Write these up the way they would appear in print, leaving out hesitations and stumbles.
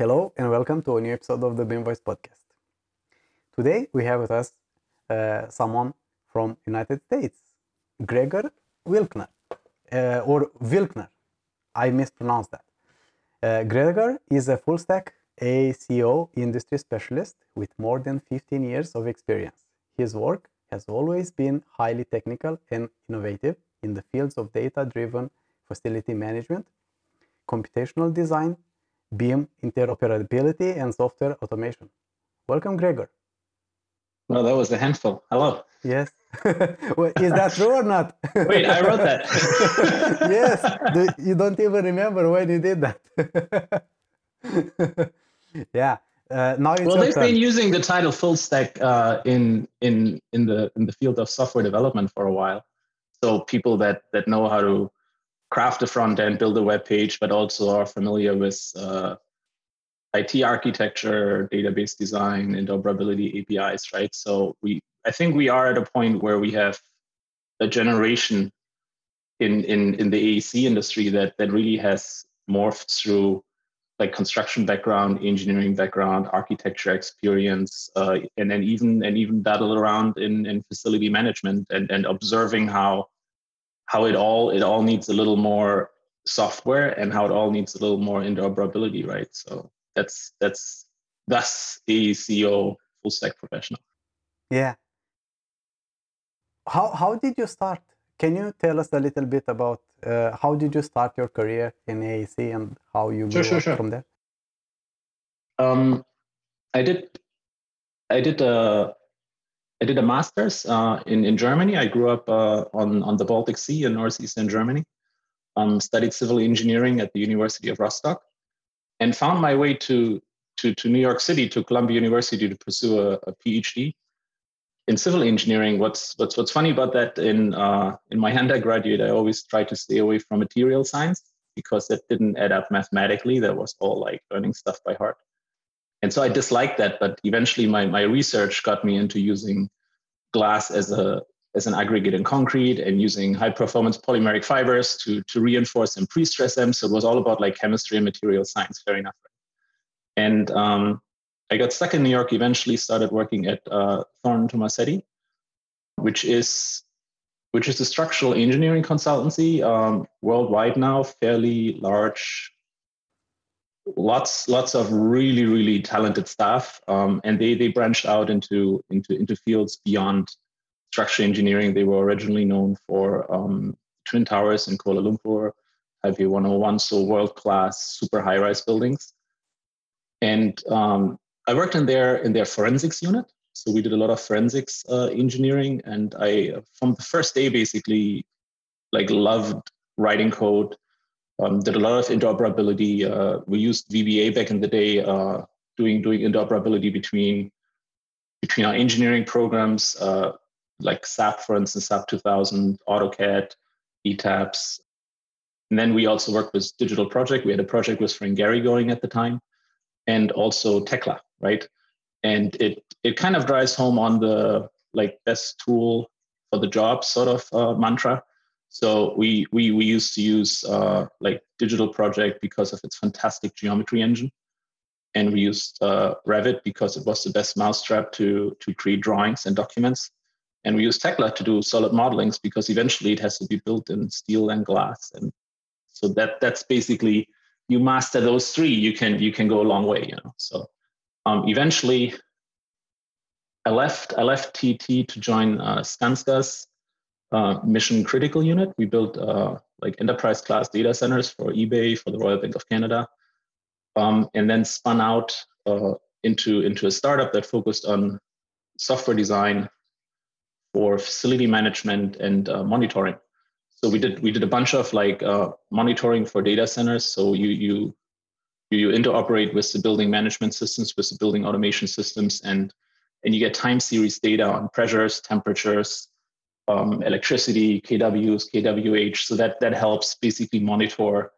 Hello and welcome to a new episode of the BIM Voice podcast. Today we have with us someone from United States, Gregor Wilkner, or Wilkner. I mispronounced that. Gregor is a full-stack AECO industry specialist with more than 15 years of experience. His work has always been highly technical and innovative in the fields of data-driven facility management, computational design, BIM interoperability, and software automation. Welcome, Gregor. Well, that was a handful. Hello. Yes. Well, is that true or not? Wait, I wrote that. Yes. You don't even remember when you did that. Yeah. Now it's well, they've been using the title full stack in the field of software development for a while. So people that know how to craft the front end, build a web page, but also are familiar with IT architecture, database design, interoperability, APIs, right? So I think we are at a point where we have a generation in the AEC industry that really has morphed through like construction background, engineering background, architecture experience, and then even battle around in facility management and observing how it all needs a little more software and how it all needs a little more interoperability, right? So that's AECO full stack professional. Yeah. How did you start? Can you tell us a little bit about how did you start your career in AEC and how you grew up from there? I did a master's in Germany. I grew up on the Baltic Sea in northeastern Germany. Studied civil engineering at the University of Rostock, and found my way to New York City, to Columbia University, to pursue a PhD in civil engineering. What's funny about that? In my undergraduate, I always tried to stay away from material science because that didn't add up mathematically. That was all like learning stuff by heart. And so I disliked that, but eventually my research got me into using glass as an aggregate in concrete and using high-performance polymeric fibers to reinforce and pre-stress them. So it was all about like chemistry and material science, fair enough. And I got stuck in New York, eventually started working at Thornton Tomasetti, which is a structural engineering consultancy worldwide now, fairly large. Lots of really, really talented staff, and they branched out into fields beyond structural engineering. They were originally known for Twin Towers in Kuala Lumpur, Taipei 101, so world-class, super high-rise buildings. And I worked in their forensics unit, so we did a lot of forensics engineering. And I, from the first day, basically, like loved writing code. Did a lot of interoperability. We used VBA back in the day, doing interoperability between our engineering programs, like SAP, for instance, SAP 2000, AutoCAD, ETAPS. And then we also worked with Digital Project. We had a project with Frank Gehry going at the time, and also Tekla, right? And it kind of drives home on the like best tool for the job sort of mantra. So we used to use like Digital Project because of its fantastic geometry engine, and we used Revit because it was the best mousetrap to create drawings and documents, and we used Tekla to do solid modelings because eventually it has to be built in steel and glass, and so that's basically you master those three, you can go a long way, you know. So eventually, I left TT to join Skanska's mission critical unit. We built like enterprise class data centers for eBay, for the Royal Bank of Canada, and then spun out into a startup that focused on software design for facility management and monitoring. So we did a bunch of like monitoring for data centers. So you interoperate with the building management systems, with the building automation systems, and you get time series data on pressures, temperatures, electricity, KWs, KWH, so that helps basically monitor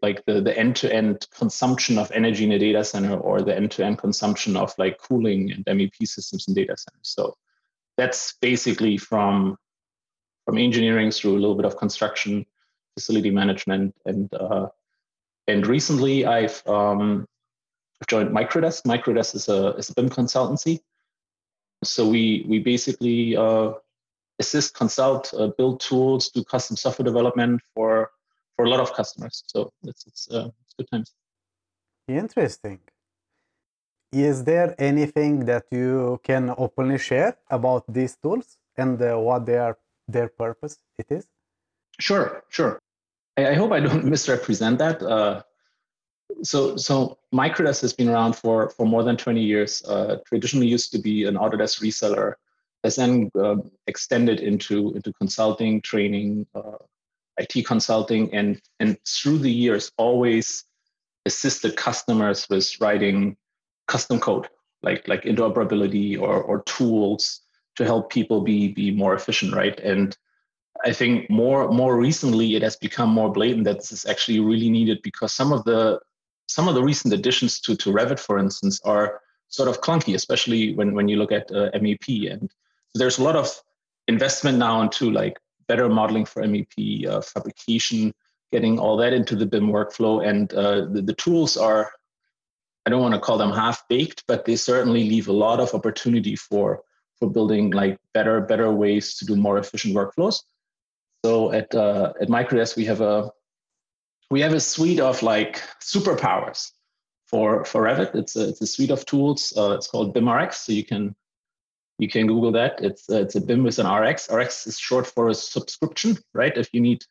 like the end-to-end consumption of energy in a data center, or the end-to-end consumption of like cooling and MEP systems in data centers. So that's basically from engineering through a little bit of construction, facility management, and recently I've I've joined Microdes. Microdes is a BIM consultancy. So we basically assist, consult, build tools, do custom software development for a lot of customers. So it's good times. Interesting. Is there anything that you can openly share about these tools and what they are, their purpose it is? Sure. I hope I don't misrepresent that. So Microdes has been around for more than 20 years. Traditionally used to be an Autodesk reseller, has then extended into consulting, training, IT consulting, and through the years always assisted customers with writing custom code, like interoperability or tools to help people be more efficient, right? And I think more recently it has become more blatant that this is actually really needed, because some of the recent additions to Revit, for instance, are sort of clunky, especially when you look at MEP. And there's a lot of investment now into like better modeling for MEP, fabrication, getting all that into the BIM workflow. And the tools are, I don't want to call them half-baked, but they certainly leave a lot of opportunity for building like better ways to do more efficient workflows. So at Microdes, we have a suite of like superpowers for Revit. It's a suite of tools. It's called BIMRX. So you can Google that. It's a BIM with an RX. RX is short for a subscription, right? If you need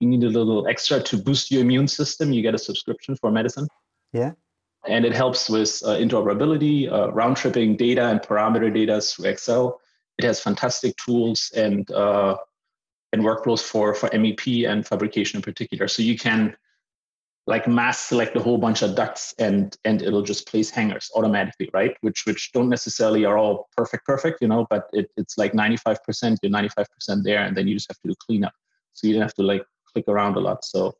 a little extra to boost your immune system, you get a subscription for medicine. Yeah. And it helps with interoperability, round-tripping data and parameter data through Excel. It has fantastic tools and workflows for MEP and fabrication in particular. So you can like mass select a whole bunch of ducts and it'll just place hangers automatically, right? Which don't necessarily are all perfect, you know, but it's like 95%, you're 95% there, and then you just have to do cleanup. So you don't have to like click around a lot. So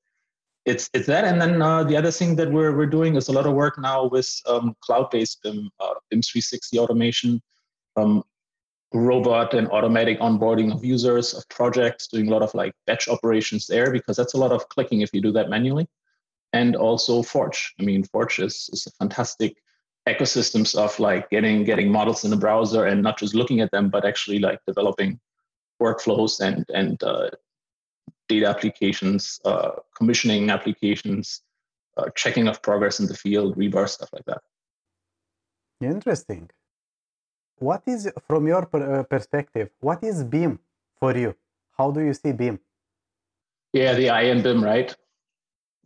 it's that. And then the other thing that we're doing is a lot of work now with cloud-based BIM 360 automation, robot and automatic onboarding of users, of projects, doing a lot of like batch operations there, because that's a lot of clicking if you do that manually. And also Forge. I mean, Forge is a fantastic ecosystems of like getting models in the browser and not just looking at them, but actually like developing workflows and data applications, commissioning applications, checking of progress in the field, rebar, stuff like that. Interesting. What is, from your perspective, what is BIM for you? How do you see BIM? Yeah, the I in BIM, right?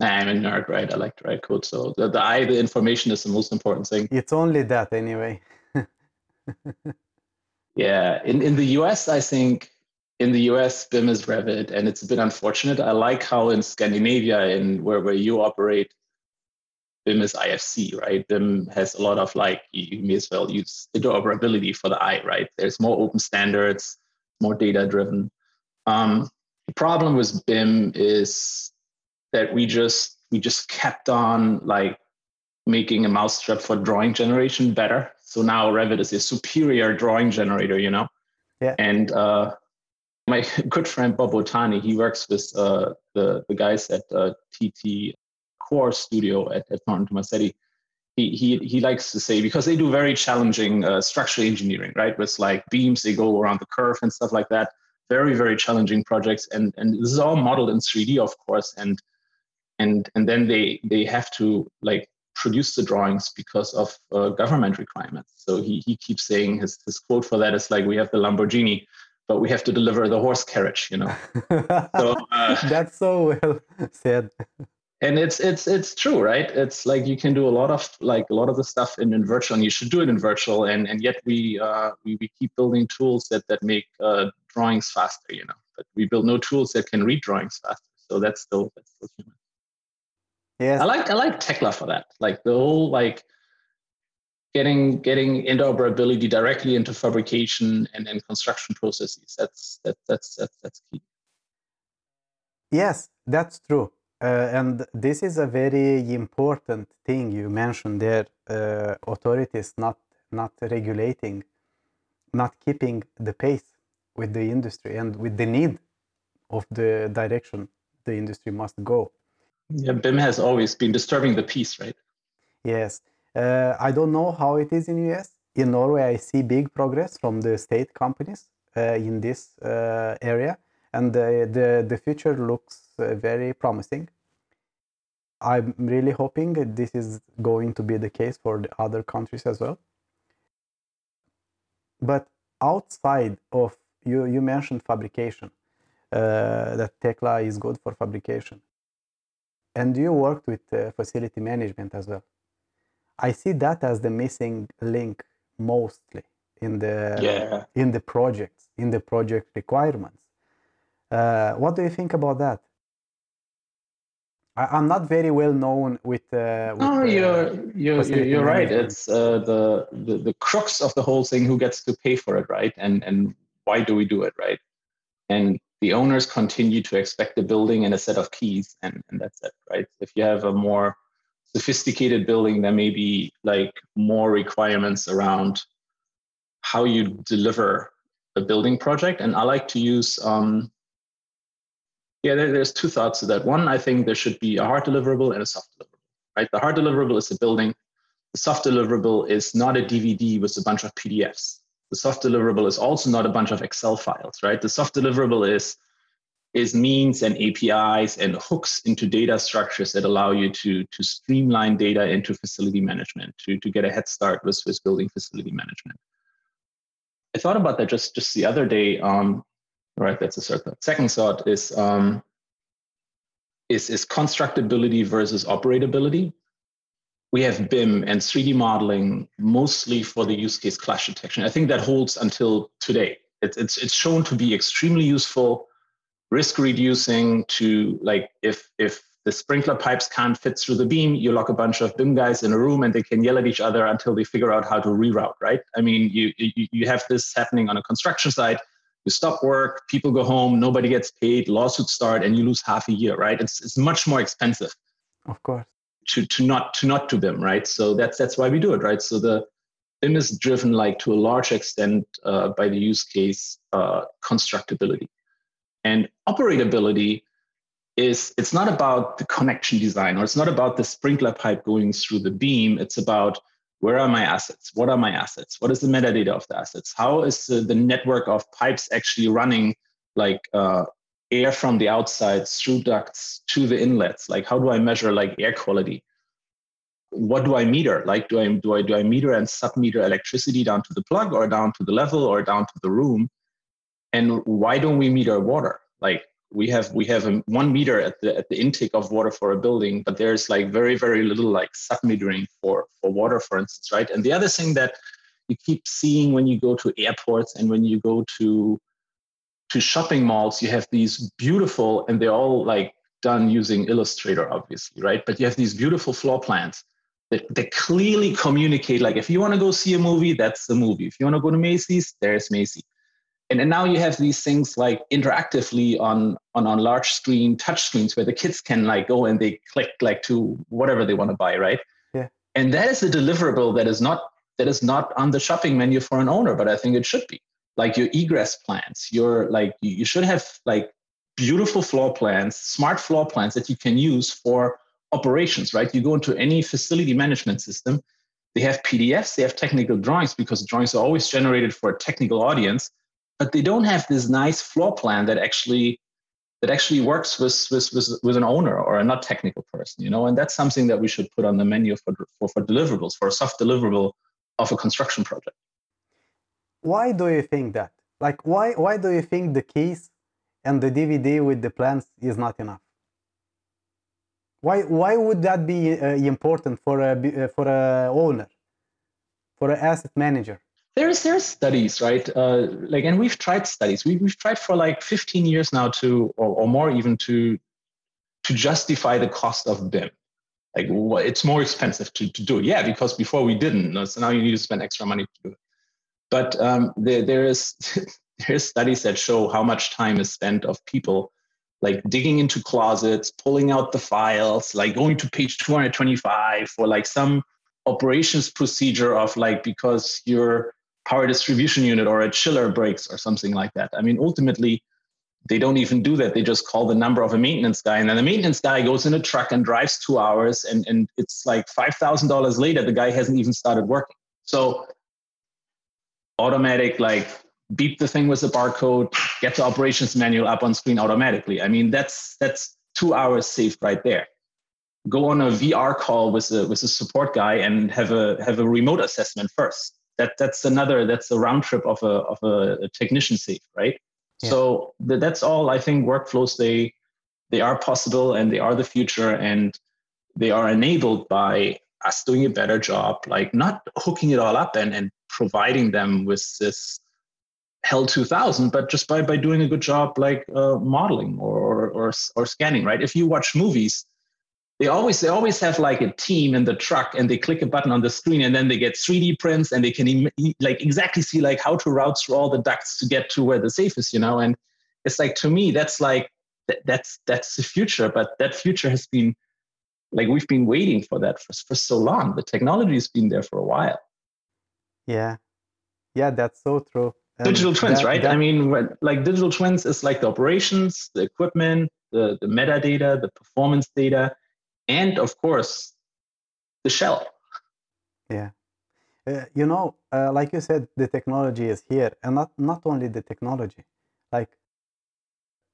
I'm a nerd, right? I like to write code. So the I, the information, is the most important thing. It's only that anyway. Yeah. In the US, I think in the US, BIM is Revit, and it's a bit unfortunate. I like how in Scandinavia and where you operate, BIM is IFC, right? BIM has a lot of like, you may as well use interoperability for the I, right? There's more open standards, more data-driven. The problem with BIM is that we just kept on like making a mousetrap for drawing generation better. So now Revit is a superior drawing generator, you know? Yeah. And, my good friend Bob Otani, he works with the guys at TT Core Studio at Thornton Tomasetti. He likes to say, because they do very challenging structural engineering, right? With like beams, they go around the curve and stuff like that. Very, very challenging projects, and this is all modeled in 3D, of course. And then they have to like produce the drawings because of government requirements. So he keeps saying his quote for that is like, we have the Lamborghini, but we have to deliver the horse carriage, you know. So, that's so well said. And it's true, right? It's like you can do a lot of the stuff in virtual, and you should do it in virtual. And yet we keep building tools that make drawings faster, you know. But we build no tools that can read drawings faster. So that's still human. Yes. I like Tekla for that. Like the whole like getting interoperability directly into fabrication and construction processes. That's key. Yes, that's true. And this is a very important thing you mentioned there, authorities not regulating, not keeping the pace with the industry and with the need of the direction the industry must go. Yeah, BIM has always been disturbing the peace, right? Yes. I don't know how it is in US. In Norway, I see big progress from the state companies in this area, and the future looks very promising. I'm really hoping that this is going to be the case for the other countries as well. But outside of, you mentioned fabrication, that Tekla is good for fabrication. And you worked with facility management as well. I see that as the missing link mostly in the projects, in the project requirements. What do you think about that? I'm not very well known with. No, you're right. It's the crux of the whole thing. Who gets to pay for it, right? And why do we do it, right? And the owners continue to expect a building and a set of keys, and that's it, right? If you have a more sophisticated building, there may be like more requirements around how you deliver a building project. And I like to use. There's two thoughts to that. One, I think there should be a hard deliverable and a soft deliverable, right? The hard deliverable is the building. The soft deliverable is not a DVD with a bunch of PDFs. The soft deliverable is also not a bunch of Excel files, right? The soft deliverable is means and APIs and hooks into data structures that allow you to streamline data into facility management, to get a head start with building facility management. I thought about that just the other day. Right, that's the third thought. Second thought is constructability versus operability. We have BIM and 3D modeling mostly for the use case clash detection. I think that holds until today. It's shown to be extremely useful, risk reducing to, like, if the sprinkler pipes can't fit through the beam, you lock a bunch of BIM guys in a room and they can yell at each other until they figure out how to reroute, right? I mean, you have this happening on a construction site. You stop work, people go home, nobody gets paid, lawsuits start, and you lose half a year, right? It's much more expensive, of course, to not do BIM, right? So that's why we do it, right? So the BIM is driven, like, to a large extent by the use case constructability. And operability is, it's not about the connection design, or it's not about the sprinkler pipe going through the beam. It's about, where are my assets? What are my assets? What is the metadata of the assets? How is the network of pipes actually running, like, air from the outside through ducts to the inlets? Like, how do I measure, like, air quality? What do I meter? Like, do I meter and sub-meter electricity down to the plug or down to the level or down to the room? And why don't we meter water? Like, we have 1 meter at the intake of water for a building, but there's, like, very, very little, like, sub-metering for water, for instance, right? And the other thing that you keep seeing when you go to airports and when you go to shopping malls, you have these beautiful, and they're all, like, done using Illustrator, obviously, right? But you have these beautiful floor plans that clearly communicate, like, if you want to go see a movie, that's the movie. If you want to go to Macy's, there's Macy's. And now you have these things, like, interactively on large screen, touch screens, where the kids can, like, go and they click, like, to whatever they want to buy, right? Yeah. And that is a deliverable that is not on the shopping menu for an owner, but I think it should be. Like, your egress plans, your, like, you should have, like, beautiful floor plans, smart floor plans that you can use for operations, right? You go into any facility management system, they have PDFs, they have technical drawings, because drawings are always generated for a technical audience. But they don't have this nice floor plan that actually works with an owner or a not technical person, you know. And that's something that we should put on the menu for deliverables, for a soft deliverable of a construction project. Why do you think that? Like, why do you think the keys and the DVD with the plans is not enough? Why would that be important for a owner, for an asset manager? There's studies, right? Like, and we've tried studies. We've tried for, like, 15 years now or more even to justify the cost of BIM. Like, it's more expensive to do it. Yeah, because before we didn't. So now you need to spend extra money to do it. But there's studies that show how much time is spent of people, like, digging into closets, pulling out the files, like, going to page 225 for, like, some operations procedure of, like, because you're power distribution unit or a chiller breaks or something like that. I mean, ultimately, They don't even do that. They just call the number of a maintenance guy. And then the maintenance guy goes in a truck and drives 2 hours. And it's like $5,000 later, the guy hasn't even started working. So automatic, like beep the thing with the barcode, get the operations manual up on screen automatically. I mean, that's 2 hours saved right there. Go on a VR call with a support guy and have a remote assessment first. That's a round trip of a technician save, right? Yeah. So that's all. I think workflows, they are possible and they are the future, and they are enabled by us doing a better job, like not hooking it all up and providing them with this Hell 2000, but just by doing a good job, like modeling or scanning, right? If you watch movies, they always have like a team in the truck, and they click a button on the screen, and then they get 3D prints, and they can exactly see like how to route through all the ducts to get to where the safe is, you know. And it's like, to me, that's like that's the future. But that future has been like, we've been waiting for that for so long. The technology has been there for a while. Yeah, that's so true. Digital twins, right? I mean, like digital twins is like the operations, the equipment, the metadata, the performance data. And of course, the shell. Yeah. Like you said, the technology is here, and not only the technology, like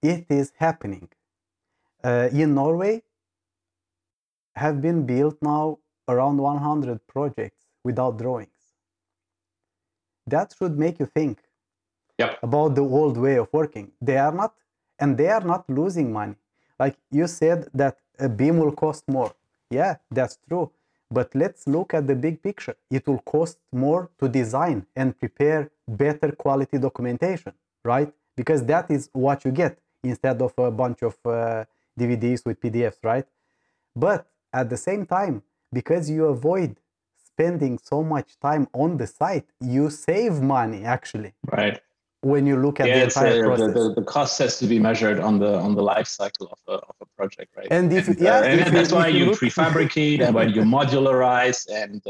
it is happening. In Norway have been built now around 100 projects without drawings. That should make you think about the old way of working. They are not losing money. Like you said that a BIM will cost more. Yeah, that's true. But let's look at the big picture. It will cost more to design and prepare better quality documentation, right? Because that is what you get instead of a bunch of DVDs with PDFs, right? But at the same time, because you avoid spending so much time on the site, you save money, actually. Right. When you look at the entire process, the cost has to be measured on the life cycle of a project, right? And that's why you prefabricate and why you modularize and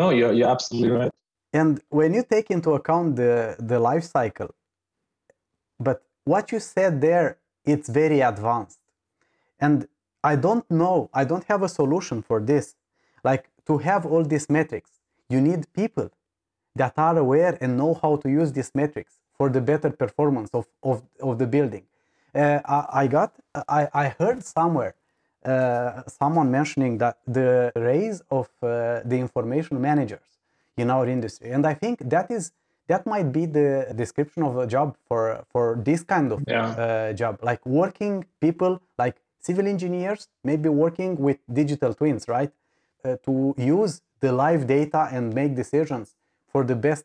No, you're absolutely right. And when you take into account the life cycle, but what you said there, it's very advanced, and I don't have a solution for this. Like, to have all these metrics, you need people that are aware and know how to use these metrics for the better performance of the building. I heard somewhere someone mentioning that the rise of the information managers in our industry, and I think that might be the description of a job for this kind of job, like working people like civil engineers, maybe working with digital twins, right? To use the live data and make decisions for the best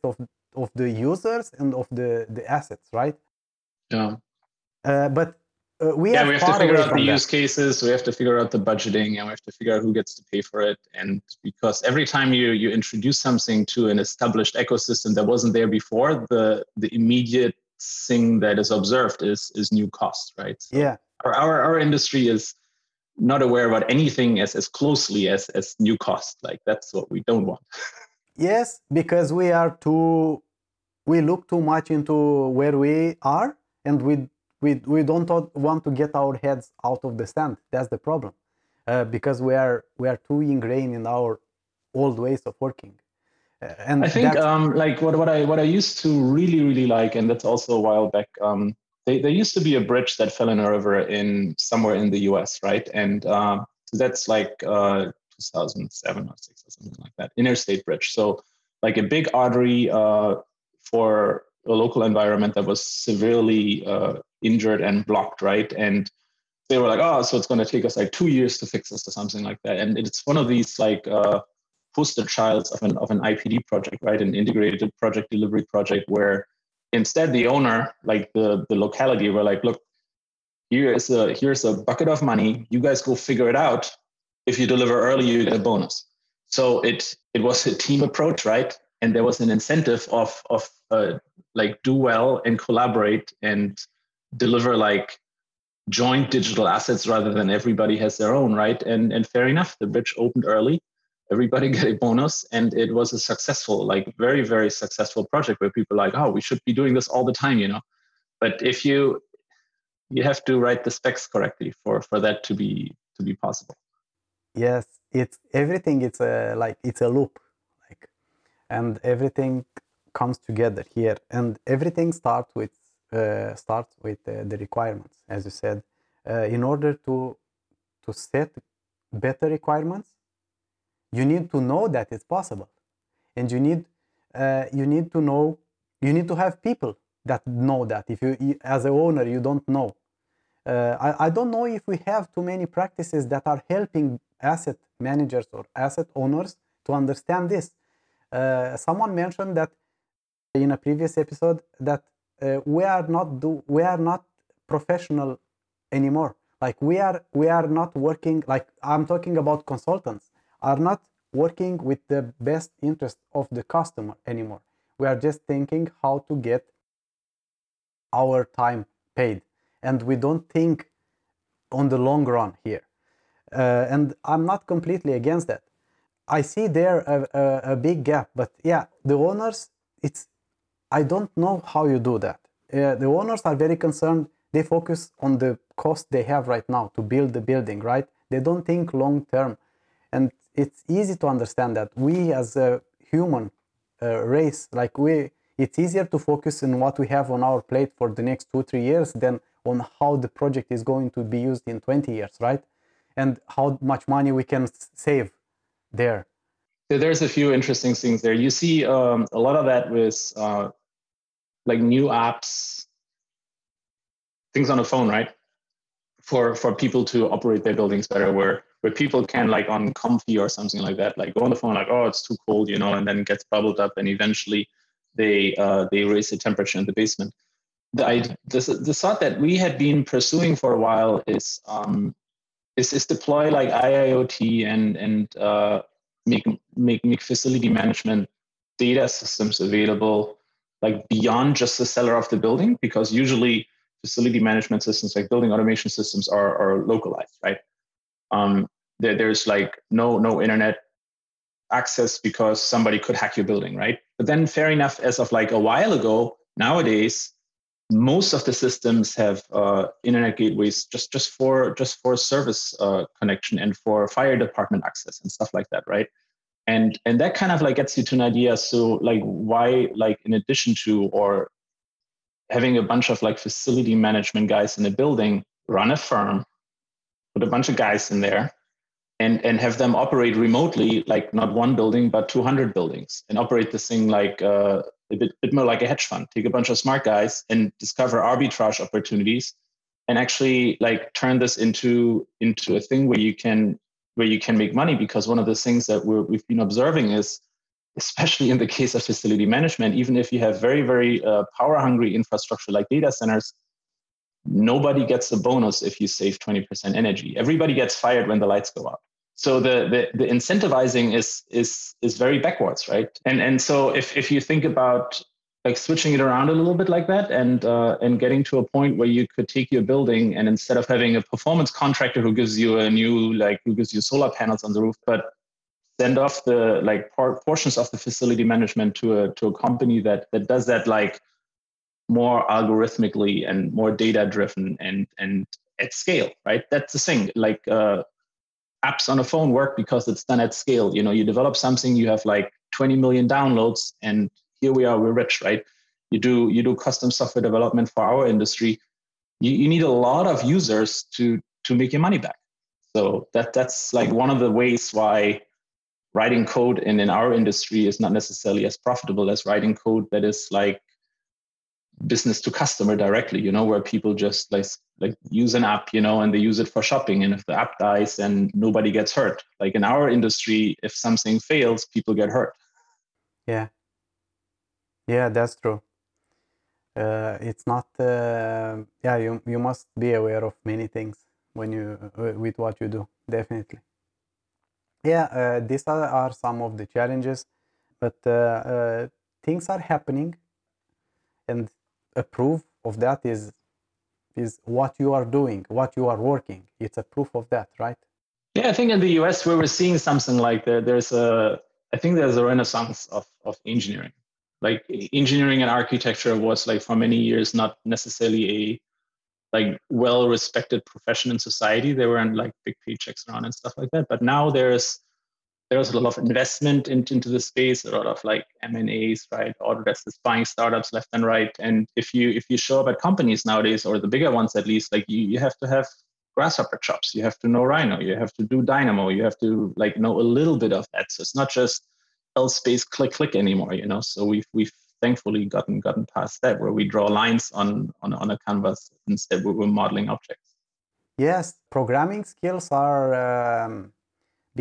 of the users and of the assets, right? Yeah. But we have to figure out the use cases, we have to figure out the budgeting, and we have to figure out who gets to pay for it. And because every time you introduce something to an established ecosystem that wasn't there before, the immediate thing that is observed is new cost, right? So yeah. Our industry is not aware about anything as closely as new cost. Like, that's what we don't want. Yes, because we look too much into where we are, and we don't want to get our heads out of the sand. That's the problem, because we are too ingrained in our old ways of working. And I think like what I used to really, really like, and that's also a while back. There used to be a bridge that fell in a river in somewhere in the U.S., right? And that's like 2007 or 6 or something like that, interstate bridge. So like a big artery for a local environment that was severely injured and blocked, right? And they were like, oh, so it's going to take us like 2 years to fix this or something like that. And it's one of these like poster childs of an IPD project, right? An integrated project delivery project, where instead the owner, like the locality, were like, look, here's a bucket of money. You guys go figure it out. If you deliver early, you get a bonus. So it was a team approach, right? And there was an incentive of like do well and collaborate and deliver like joint digital assets rather than everybody has their own, right? And fair enough, the bridge opened early, everybody got a bonus, and it was a successful, like very, very successful project where people were like, oh, we should be doing this all the time, you know? But if you have to write the specs correctly for that to be possible. Yes, it's a loop, and everything comes together here, and everything starts with the requirements, as you said. In order to set better requirements, you need to know that it's possible, and you need to have people that know that. If you, as an owner, you don't know. I don't know if we have too many practices that are helping asset managers or asset owners to understand this. Someone mentioned that in a previous episode that we are not professional anymore. Like we are not working. Like I'm talking about consultants are not working with the best interest of the customer anymore. We are just thinking how to get our time paid, and we don't think on the long run here. And I'm not completely against that. I see there a big gap, but yeah, the owners, I don't know how you do that. The owners are very concerned. They focus on the cost they have right now to build the building, right? They don't think long term. And it's easy to understand that we as a human race, it's easier to focus on what we have on our plate for the next 2-3 years than on how the project is going to be used in 20 years, right? And how much money we can save there. So there's a few interesting things there. You see a lot of that with new apps, things on the phone, right? For people to operate their buildings better, where people can on Comfy or something like that, go on the phone, oh, it's too cold, and then it gets bubbled up, and eventually they raise the temperature in the basement. The thought that we had been pursuing for a while is deploy IIoT and make facility management data systems available beyond just the seller of the building, because usually facility management systems building automation systems are localized, right? There's no internet access because somebody could hack your building, right? But then fair enough, as of a while ago, nowadays, most of the systems have internet gateways just for service connection and for fire department access and stuff like that, right? And that kind of gets you to an idea. So why in addition to or having a bunch of facility management guys in a building, run a firm, put a bunch of guys in there, and have them operate remotely, not one building but 200 buildings, and operate this thing a bit more like a hedge fund. Take a bunch of smart guys and discover arbitrage opportunities, and actually turn this into a thing where you can make money. Because one of the things that we've been observing is, especially in the case of facility management, even if you have very, very power hungry infrastructure like data centers, nobody gets a bonus if you save 20% energy. Everybody gets fired when the lights go out. So the incentivizing is very backwards, right? And so if you think about switching it around a little bit like that, and getting to a point where you could take your building, and instead of having a performance contractor who gives you solar panels on the roof, but send off the portions of the facility management to a company that does that more algorithmically and more data driven and at scale, right? That's the thing. Apps on a phone work because it's done at scale. You develop something, you have 20 million downloads, and here we are, we're rich, right? You do custom software development for our industry. You need a lot of users to make your money back. So that's one of the ways why writing code in our industry is not necessarily as profitable as writing code that is business to customer directly, where people just use an app, and they use it for shopping. And if the app dies, then nobody gets hurt. In our industry, if something fails, people get hurt. Yeah. Yeah, that's true. It's not, you must be aware of many things when with what you do, definitely. Yeah, these are some of the challenges, but things are happening, and a proof of that is what you are doing, what you are working. It's a proof of that, right? Yeah, I think in the US where we're seeing something like that, there's a renaissance of engineering. like engineering and architecture was like for many years not necessarily a like well-respected profession in society. They weren't like big paychecks around and stuff like that. But now there's a lot of investment into the space, a lot of like M&As, right? Autodesk is buying startups left and right. And if you show up at companies nowadays, or the bigger ones at least, like you have to have Grasshopper chops, you have to know Rhino, you have to do Dynamo, you have to like know a little bit of that. So it's not just L space click anymore, you know. So we've thankfully gotten past that, where we draw lines on a canvas instead we're modeling objects. Yes, programming skills are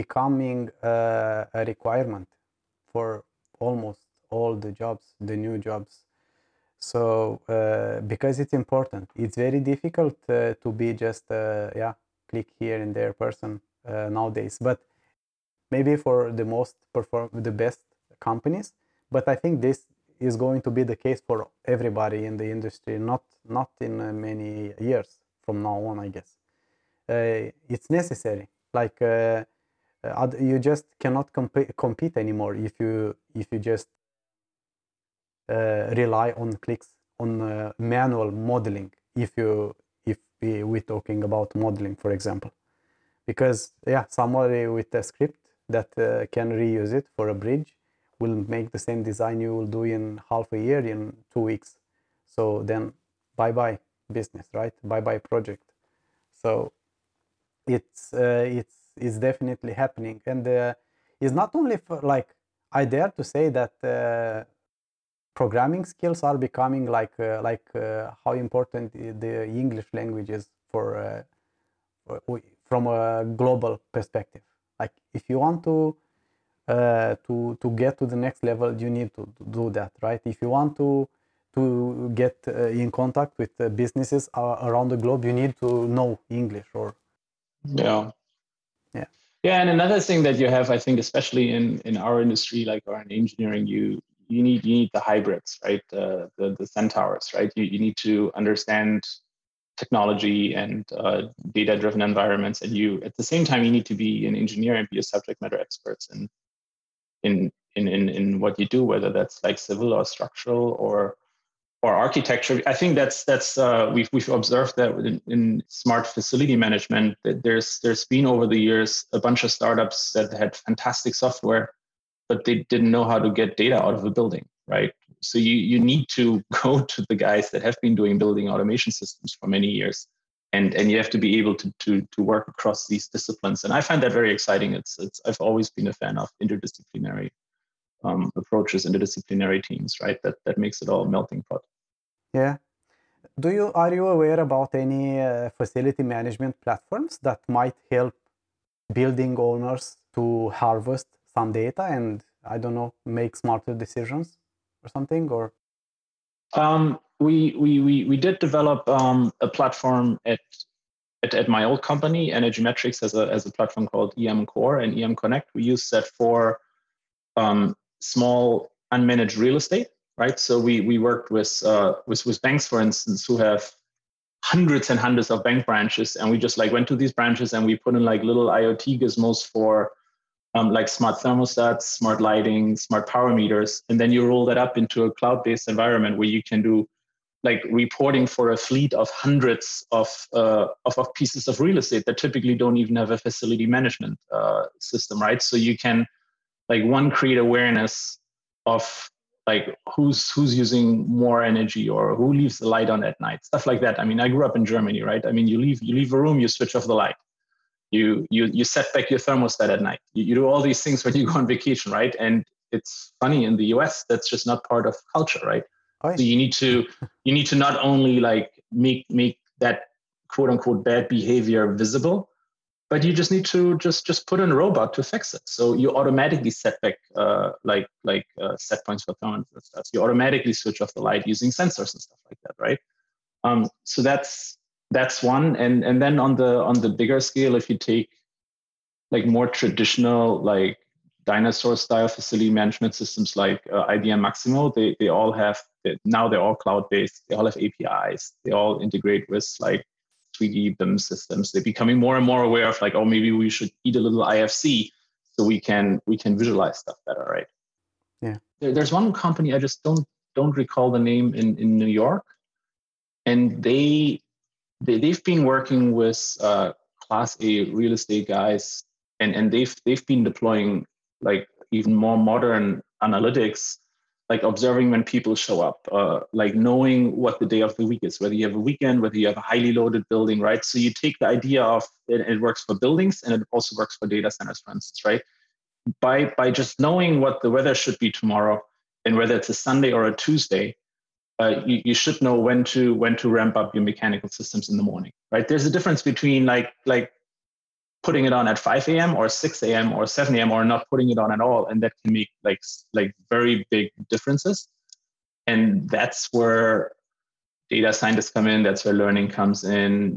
becoming a requirement for almost all the jobs, the new jobs. So because it's important, it's very difficult to be just click here and there person nowadays. But maybe for the best companies. But I think this is going to be the case for everybody in the industry. Not in many years from now on, I guess. It's necessary. Like you just cannot compete anymore if you just rely on clicks, on manual modeling, if we're talking about modeling, for example, because somebody with a script that can reuse it for a bridge will make the same design you will do in half a year, in 2 weeks. So then bye-bye business, right? Bye-bye project. So it's definitely happening, and it's not only for like, I dare to say that. Programming skills are becoming like how important the English language is from a global perspective. Like if you want to get to the next level, you need to do that, right? If you want to get in contact with businesses around the globe, you need to know English. Or yeah. And another thing that you have, I think, especially in our industry, like or in engineering, you need the hybrids, right? The centaurs, right? You need to understand technology and data-driven environments, and you at the same time you need to be an engineer and be a subject matter experts in what you do, whether that's like civil or structural or architecture. I think that's we've observed that in smart facility management that there's been over the years a bunch of startups that had fantastic software, but they didn't know how to get data out of a building, right? So you need to go to the guys that have been doing building automation systems for many years, and you have to be able to work across these disciplines. And I find that very exciting. I've always been a fan of interdisciplinary approaches, interdisciplinary teams, right? That makes it all a melting pot. Yeah. Are you aware about any facility management platforms that might help building owners to harvest some data and, I don't know, make smarter decisions or something? Or we did develop a platform at my old company, EnergyMetrics, as a platform called EM Core and EM Connect. We use that for small unmanaged real estate, right? So we worked with banks, for instance, who have hundreds and hundreds of bank branches, and we just like went to these branches and we put in like little IoT gizmos for like smart thermostats, smart lighting, smart power meters, and then you roll that up into a cloud-based environment where you can do like reporting for a fleet of hundreds of pieces of real estate that typically don't even have a facility management system, right? So you can like create awareness of like who's using more energy or who leaves the light on at night, stuff like that. I mean, I grew up in Germany, right? I mean, you leave a room, you switch off the light. You set back your thermostat at night. You do all these things when you go on vacation, right? And it's funny, in the US, that's just not part of culture, right? So you need to not only like make that quote unquote bad behavior visible, but you just need to just put in a robot to fix it. So you automatically set back set points for thermostats. You automatically switch off the light using sensors and stuff like that, right? So that's one, and then on the bigger scale, if you take like more traditional like dinosaur style facility management systems like IBM Maximo, they all have, now they're all cloud based, they all have APIs, they all integrate with like 3D BIM systems. They're becoming more and more aware of like, oh, maybe we should eat a little IFC so we can visualize stuff better, right? Yeah. There's one company, I just don't recall the name, in New York, and they've been working with Class A real estate guys, and they've been deploying like even more modern analytics, like observing when people show up, like knowing what the day of the week is, whether you have a weekend, whether you have a highly loaded building, right? So you take the idea of it works for buildings, and it also works for data centers, for instance, right? By just knowing what the weather should be tomorrow, and whether it's a Sunday or a Tuesday, you should know when to ramp up your mechanical systems in the morning, right? There's a difference between like putting it on at 5 a.m. or 6 a.m. or 7 a.m. or not putting it on at all, and that can make like very big differences. And that's where data scientists come in. That's where learning comes in.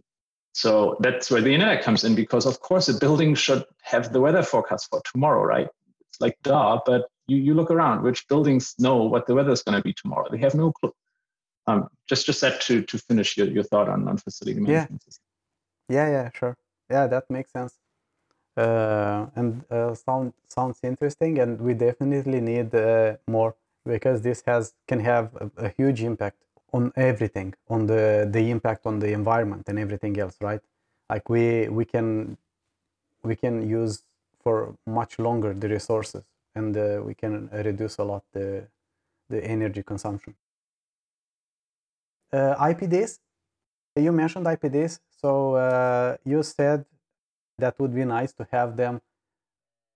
So that's where the internet comes in, because of course a building should have the weather forecast for tomorrow, right? It's like duh, but you look around, which buildings know what the weather is going to be tomorrow? They have no clue. Just that to finish your thought on facility management system. Yeah, sure. Yeah, that makes sense. And sounds interesting, and we definitely need more, because this can have a huge impact on everything, on the impact on the environment and everything else, right? Like we can use for much longer the resources, and we can reduce a lot the energy consumption. IPDs, you mentioned IPDs. So you said that would be nice to have them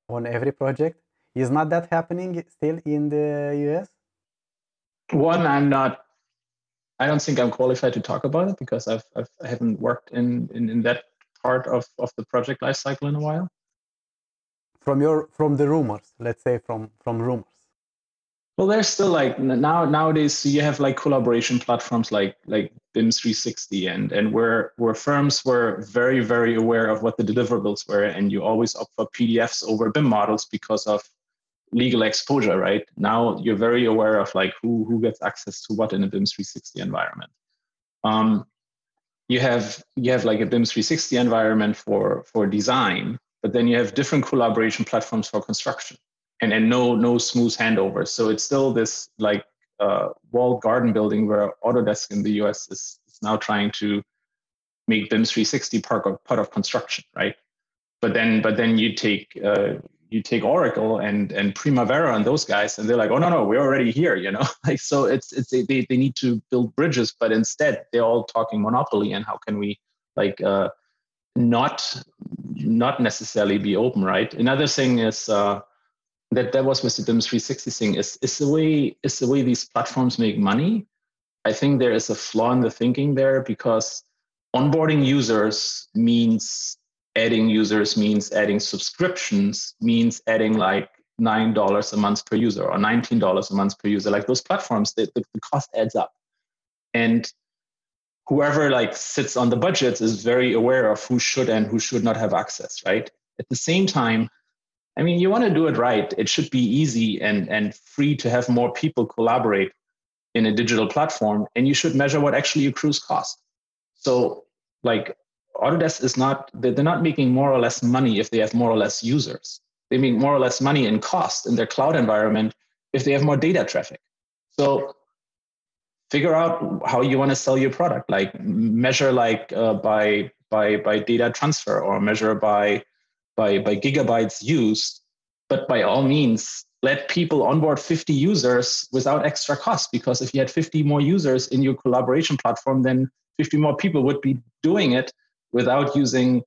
on every project. Is not that happening still in the US? One, I don't think I'm qualified to talk about it, because I haven't worked in that part of the project lifecycle in a while. From the rumors, let's say from rumors. Well, there's still nowadays you have collaboration platforms like BIM 360 and where firms were very, very aware of what the deliverables were, and you always opt for PDFs over BIM models because of legal exposure, right? Now you're very aware of who gets access to what in a BIM 360 environment. You have a BIM 360 environment for design, but then you have different collaboration platforms for construction. And no smooth handover. So it's still this walled garden building where Autodesk in the US is now trying to make BIM 360 part of construction, right? But then you take Oracle and Primavera and those guys, and they're like, oh no, we're already here, so it's they need to build bridges, but instead they're all talking monopoly and how can we not necessarily be open, right? Another thing is that was with the BIM 360 thing is the way these platforms make money. I think there is a flaw in the thinking there, because onboarding users means adding subscriptions, means adding $9 a month per user or $19 a month per user. Like those platforms, the cost adds up. And whoever sits on the budgets is very aware of who should and who should not have access, right? At the same time, I mean, you want to do it right. It should be easy and free to have more people collaborate in a digital platform, and you should measure what actually accrues cost. So, Autodesk they're not making more or less money if they have more or less users. They make more or less money in cost in their cloud environment if they have more data traffic. So, figure out how you want to sell your product. Measure by data transfer, or measure by gigabytes used, but by all means, let people onboard 50 users without extra cost, because if you had 50 more users in your collaboration platform, then 50 more people would be doing it without using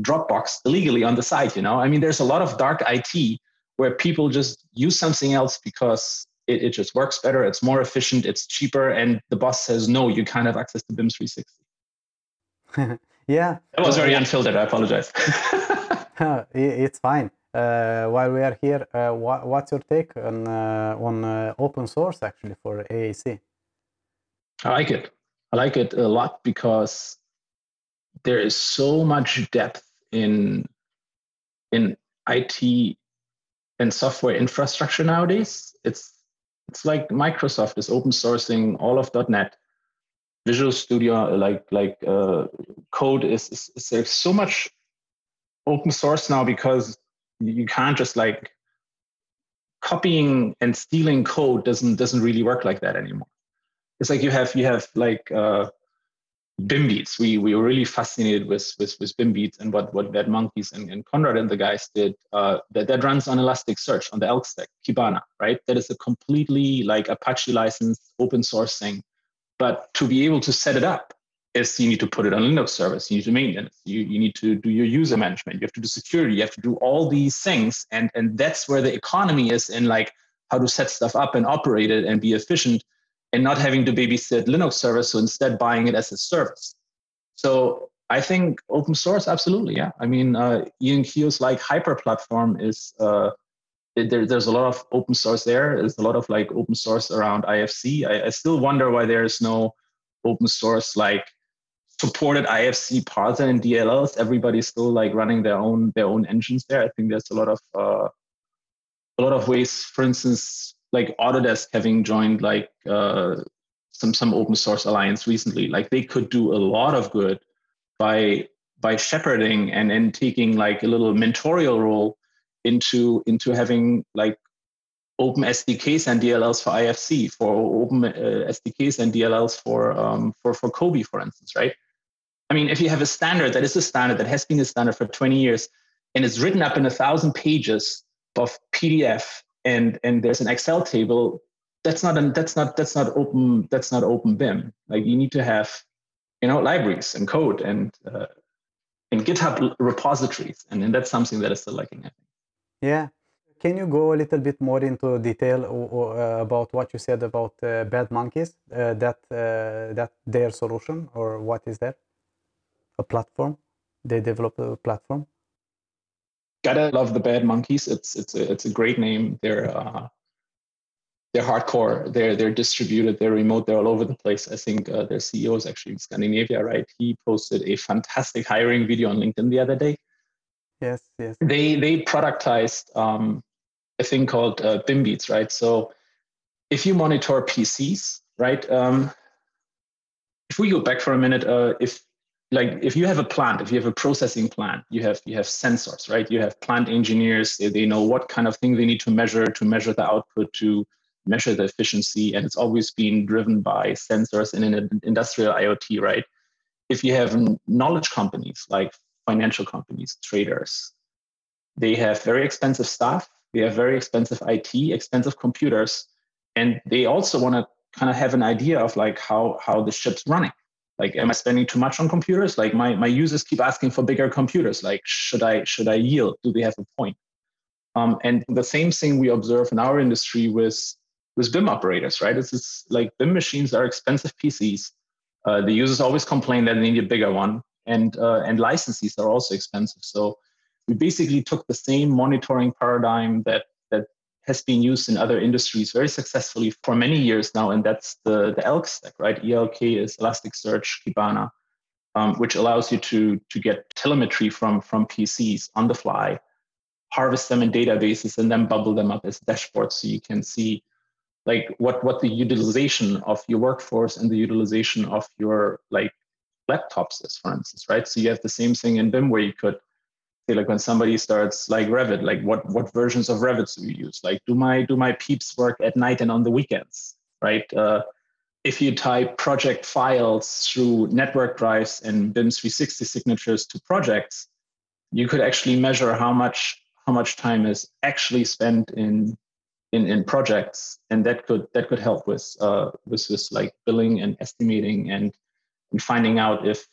Dropbox illegally on the side, I mean, there's a lot of dark IT where people just use something else because it just works better, it's more efficient, it's cheaper, and the boss says, no, you can't have access to BIM 360. Yeah. That was very unfiltered, I apologize. It's fine. While we are here, what's your take on open source actually for AAC? I like it a lot, because there is so much depth in IT and software infrastructure nowadays. It's like Microsoft is open sourcing all of .NET. Visual Studio, code is there's so much open source now, because you can't just copying and stealing code doesn't really work like that anymore. It's like you have like BIM beats. We were really fascinated with BIM beats and what Vet Monkeys and Conrad and the guys did. That runs on Elasticsearch on the ELK stack, Kibana, right? That is a completely like Apache licensed open source thing. But to be able to set it up is you need to put it on Linux service, you need to maintenance, you need to do your user management, you have to do security, you have to do all these things. And that's where the economy is in like how to set stuff up and operate it and be efficient, and not having to babysit Linux service, so instead buying it as a service. So I think open source, absolutely, yeah. I mean, Ian Keogh's like hyper platform is, there's a lot of open source there. There's a lot of like open source around IFC. I still wonder why there is no open source like supported IFC parser and DLLs. Everybody's still like running their own engines there. I think there's a lot of ways, for instance, like Autodesk having joined like some open source alliance recently, like they could do a lot of good by shepherding and taking like a little mentorial role into having like open SDKs and DLLs for IFC, for open SDKs and DLLs for Kobi, for instance, right? I mean, if you have a standard that is a standard that has been a standard for 20 years and it's written up in 1,000 pages of PDF, and there's an Excel table, that's not open BIM. Like you need to have, libraries and code and GitHub repositories, and that's something that is still lacking, I think. Yeah, can you go a little bit more into detail or about what you said about Bad Monkeys, that their solution, or what is that? A platform? They develop a platform. Gotta love the Bad Monkeys. It's a great name. They're hardcore. They're distributed. They're remote. They're all over the place. I think their CEO is actually in Scandinavia, right? He posted a fantastic hiring video on LinkedIn the other day. Yes, yes. They productized a thing called BIM beats, right? So if you monitor PCs, right? If we go back for a minute, if you have a plant, if you have a processing plant, you have sensors, right? You have plant engineers, they know what kind of thing they need to measure the output, to measure the efficiency, and it's always been driven by sensors in an industrial IoT, right? If you have knowledge companies, like financial companies, traders, they have very expensive staff, they have very expensive IT, expensive computers, and they also want to kind of have an idea of like how the ship's running. Like, am I spending too much on computers? Like my users keep asking for bigger computers. Like, should I yield? Do they have a point? And the same thing we observe in our industry with BIM operators, right? It's like BIM machines are expensive PCs. The users always complain that they need a bigger one. And licenses are also expensive. So we basically took the same monitoring paradigm that has been used in other industries very successfully for many years now, and that's the ELK stack, right? ELK is Elasticsearch Kibana, which allows you to get telemetry from PCs on the fly, harvest them in databases, and then bubble them up as dashboards so you can see like what the utilization of your workforce and the utilization of your like laptops is, for instance, right? So you have the same thing in BIM where you could like when somebody starts like Revit, like what versions of Revit do you use? Like do my peeps work at night and on the weekends, right? If you type project files through network drives and BIM 360 signatures to projects, you could actually measure how much time is actually spent in projects, and that could help with like billing and estimating and finding out if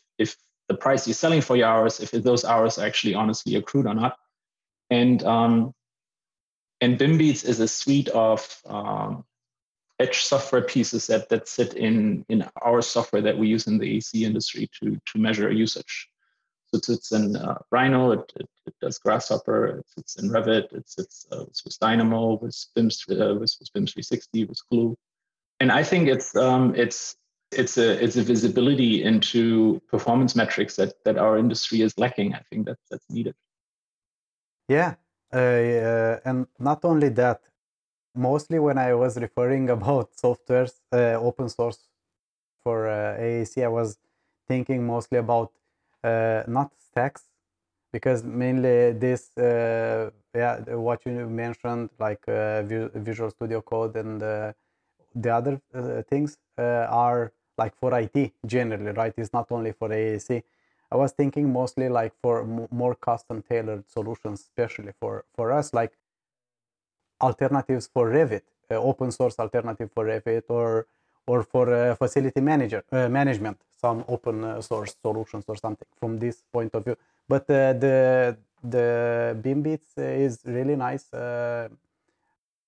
the price you're selling for your hours, if those hours are actually honestly accrued or not. And BIM Beats is a suite of edge software pieces that sit in our software that we use in the AC industry to measure usage. So it's in Rhino, it does Grasshopper, it's in Revit, it's with Dynamo, with BIM 360, with Glue. And I think it's a visibility into performance metrics that our industry is lacking. I think that's needed. Yeah, and not only that. Mostly when I was referring about softwares, open source for AAC, I was thinking mostly about not stacks, because mainly this, what you mentioned, like Visual Studio Code and the other things are like for IT generally, right? It's not only for AAC. I was thinking mostly like for more custom tailored solutions, especially for us, like alternatives for Revit, open source alternative for Revit, or for facility management, some open source solutions or something from this point of view. But the BIM Beats is really nice.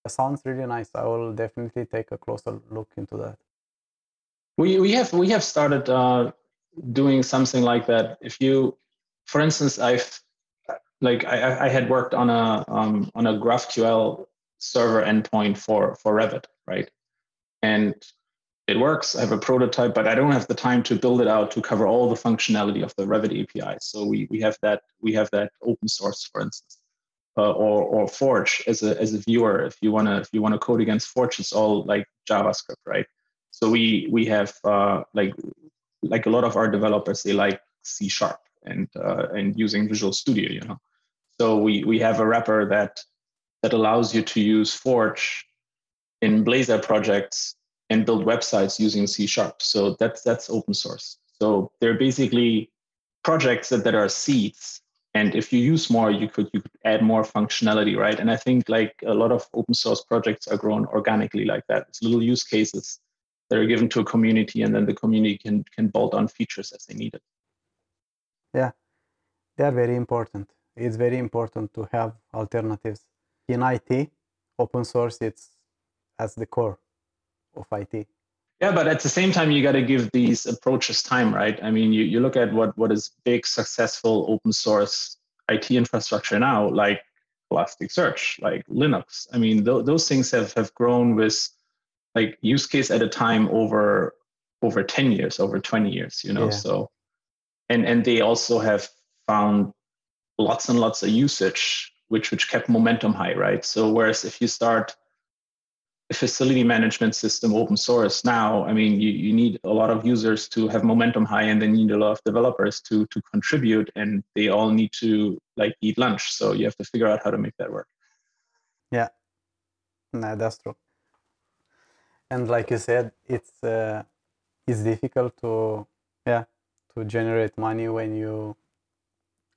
Sounds really nice. I will definitely take a closer look into that. We have started doing something like that. If you, for instance, I had worked on a GraphQL server endpoint for Revit, right? And it works. I have a prototype, but I don't have the time to build it out to cover all the functionality of the Revit API. So we have that open source, for instance, or Forge as a viewer. If you wanna code against Forge, it's all like JavaScript, right? So we have like a lot of our developers, they like C Sharp and using Visual Studio, you know. So we have a wrapper that allows you to use Forge in Blazor projects and build websites using C Sharp. So that's open source. So they're basically projects that are seeds. And if you use more, you could add more functionality, right? And I think like a lot of open source projects are grown organically like that. It's little use cases that are given to a community, and then the community can bolt on features as they need it. Yeah, they are very important. It's very important to have alternatives. In IT, open source, it's as the core of IT. Yeah, but at the same time, you got to give these approaches time, right? I mean, you look at what is big, successful open source IT infrastructure now, like Elasticsearch, like Linux. I mean, those things have grown with like use case at a time over 10 years, over 20 years, you know? Yeah. So, and they also have found lots and lots of usage, which kept momentum high, right? So whereas if you start a facility management system open source now, I mean, you need a lot of users to have momentum high, and then you need a lot of developers to contribute, and they all need to like eat lunch. So you have to figure out how to make that work. Yeah, no, that's true. And like you said, it's difficult to generate money when you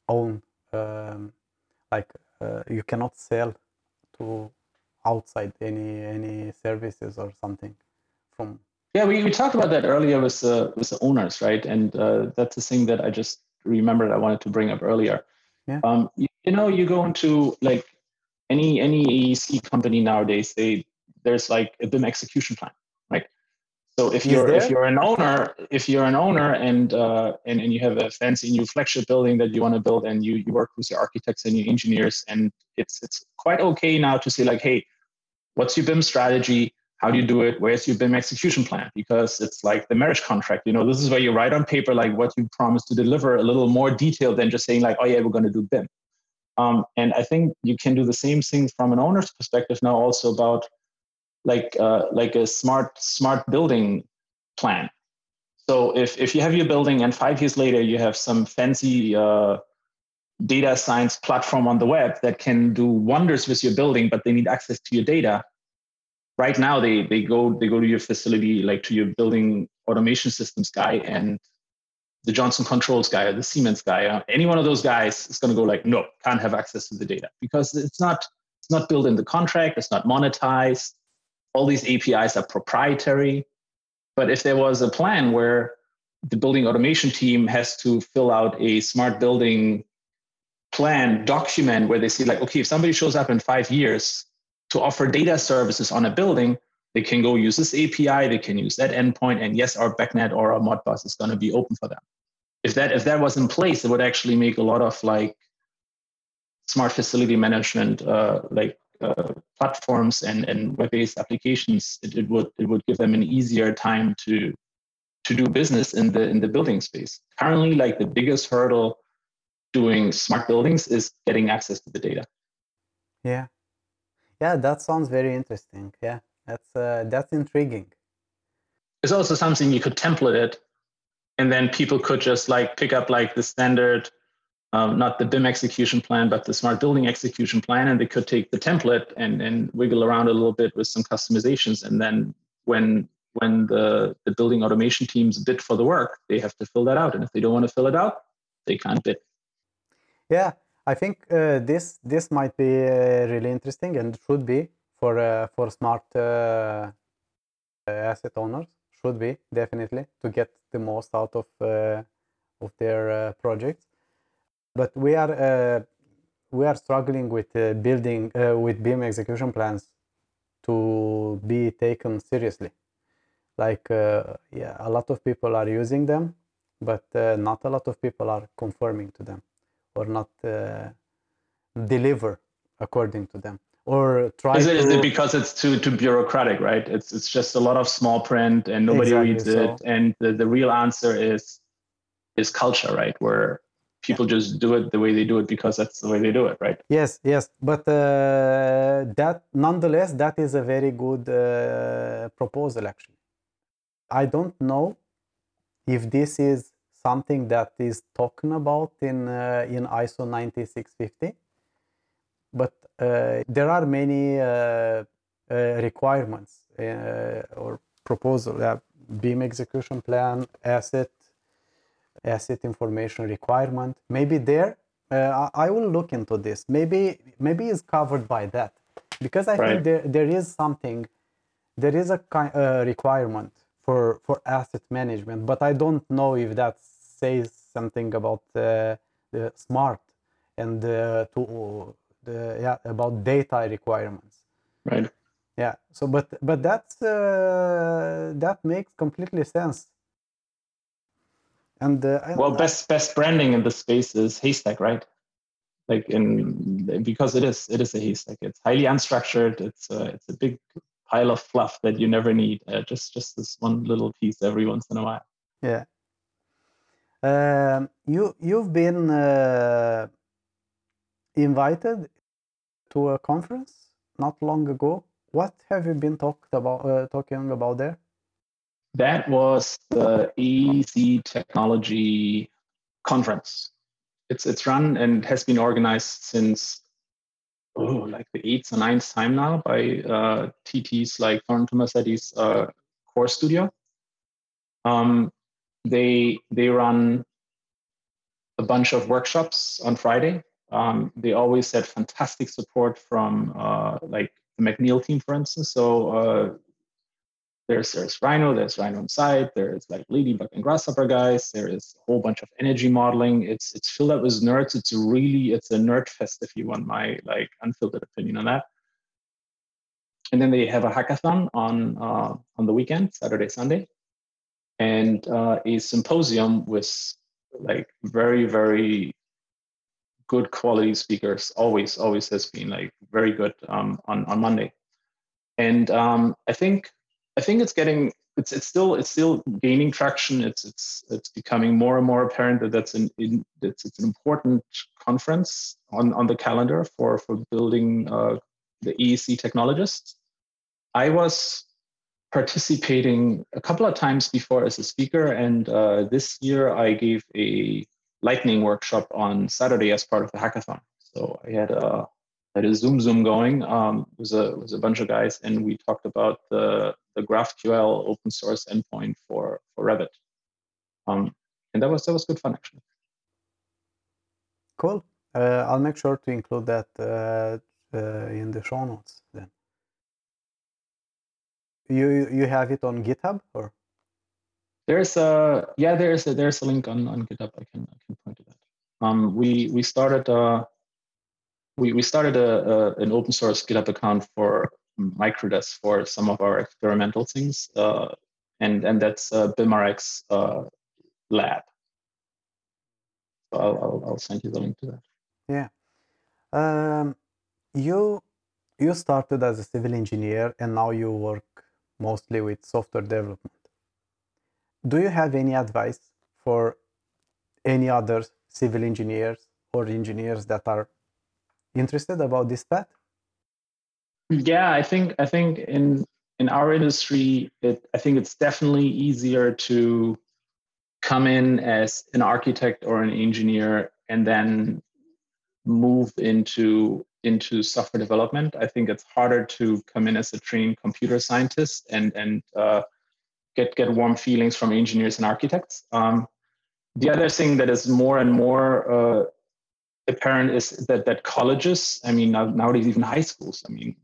own, you cannot sell to outside any services or something from. Yeah, we talked about that earlier with the owners, right? And that's the thing that I just remembered I wanted to bring up earlier. Yeah. You go into like any AEC company nowadays, there's like a BIM execution plan, right? So if you're an owner and you have a fancy new flagship building that you want to build, and you work with your architects and your engineers, and it's quite okay now to say like, hey, what's your BIM strategy? How do you do it? Where's your BIM execution plan? Because it's like the marriage contract, you know, this is where you write on paper like what you promise to deliver, a little more detailed than just saying like, oh yeah, we're going to do BIM. And I think you can do the same thing from an owner's perspective now, also about like a smart building plan. So if you have your building and 5 years later you have some fancy data science platform on the web that can do wonders with your building, but they need access to your data. Right now they go to your facility, like to your building automation systems guy and the Johnson Controls guy or the Siemens guy. Any one of those guys is going to go like, no, can't have access to the data because it's not built in the contract. It's not monetized. All these APIs are proprietary. But if there was a plan where the building automation team has to fill out a smart building plan document where they see like, okay, if somebody shows up in 5 years to offer data services on a building, they can go use this API, they can use that endpoint, and yes, our backnet or our Modbus is going to be open for them. If that was in place, it would actually make a lot of like smart facility management platforms and web-based applications, it would give them an easier time to do business in the building space. Currently, like the biggest hurdle doing smart buildings is getting access to the data. Yeah, yeah, that sounds very interesting. Yeah, that's intriguing. It's also something you could template it, and then people could just like pick up like the standard not the BIM execution plan, but the smart building execution plan. And they could take the template and wiggle around a little bit with some customizations. And then when the building automation teams bid for the work, they have to fill that out. And if they don't want to fill it out, they can't bid. Yeah, I think this might be really interesting and should be for smart asset owners. Should be, definitely, to get the most out of their projects. But we are struggling with building with BIM execution plans to be taken seriously. Like yeah, a lot of people are using them, but not a lot of people are conforming to them, or not deliver according to them, or try. Is it because it's too bureaucratic, right? It's just a lot of small print and nobody reads it. And the real answer is culture, right? Where people just do it the way they do it because that's the way they do it, right? Yes. But that is a very good proposal, actually. I don't know if this is something that is talking about in ISO 9650, but there are many requirements or proposal, BIM execution plan, asset information requirement. Maybe there, I will look into this. Maybe it's covered by that, because I think there is something, there is a requirement for asset management, but I don't know if that says something about the smart and about data requirements. Right. Yeah. So, but that's that makes completely sense. And best branding in the space is haystack, right? Like because it is a haystack. It's highly unstructured. It's a big pile of fluff that you never need. Just this one little piece every once in a while. Yeah. You've been invited to a conference not long ago. What have you been talking about there? That was the AEC Technology Conference. It's run and has been organized since like the 8th or 9th time now by TTs like Thornton Tomasetti's core studio. They run a bunch of workshops on Friday. They always had fantastic support from like the McNeil team, for instance. So there's Rhino Inside, there's like Ladybug and Grasshopper guys, there is a whole bunch of energy modeling. It's filled up with nerds. It's a nerd fest, if you want my like unfiltered opinion on that. And then they have a hackathon on the weekend, Saturday, Sunday, and a symposium with like very, very good quality speakers, always has been like very good on Monday. And I think it's still gaining traction. It's becoming more and more apparent that it's an important conference on the calendar for building the EEC technologists. I was participating a couple of times before as a speaker, and this year I gave a lightning workshop on Saturday as part of the hackathon. So I had a Zoom going. It was a bunch of guys, and we talked about the GraphQL open source endpoint for Revit. And that was good fun, actually. Cool. I'll make sure to include that in the show notes then. You have it on GitHub, or? There's a link on GitHub. I can point to that. We started an open source GitHub account for Microdes for some of our experimental things, and that's BIMRX lab. So I'll send you the link to that. Yeah, you started as a civil engineer, and now you work mostly with software development. Do you have any advice for any other civil engineers or engineers that are interested about this path? Yeah, I think in our industry, it's definitely easier to come in as an architect or an engineer and then move into software development. I think it's harder to come in as a trained computer scientist and get warm feelings from engineers and architects. The other thing that is more and more apparent is that colleges, I mean, nowadays even high schools. I mean,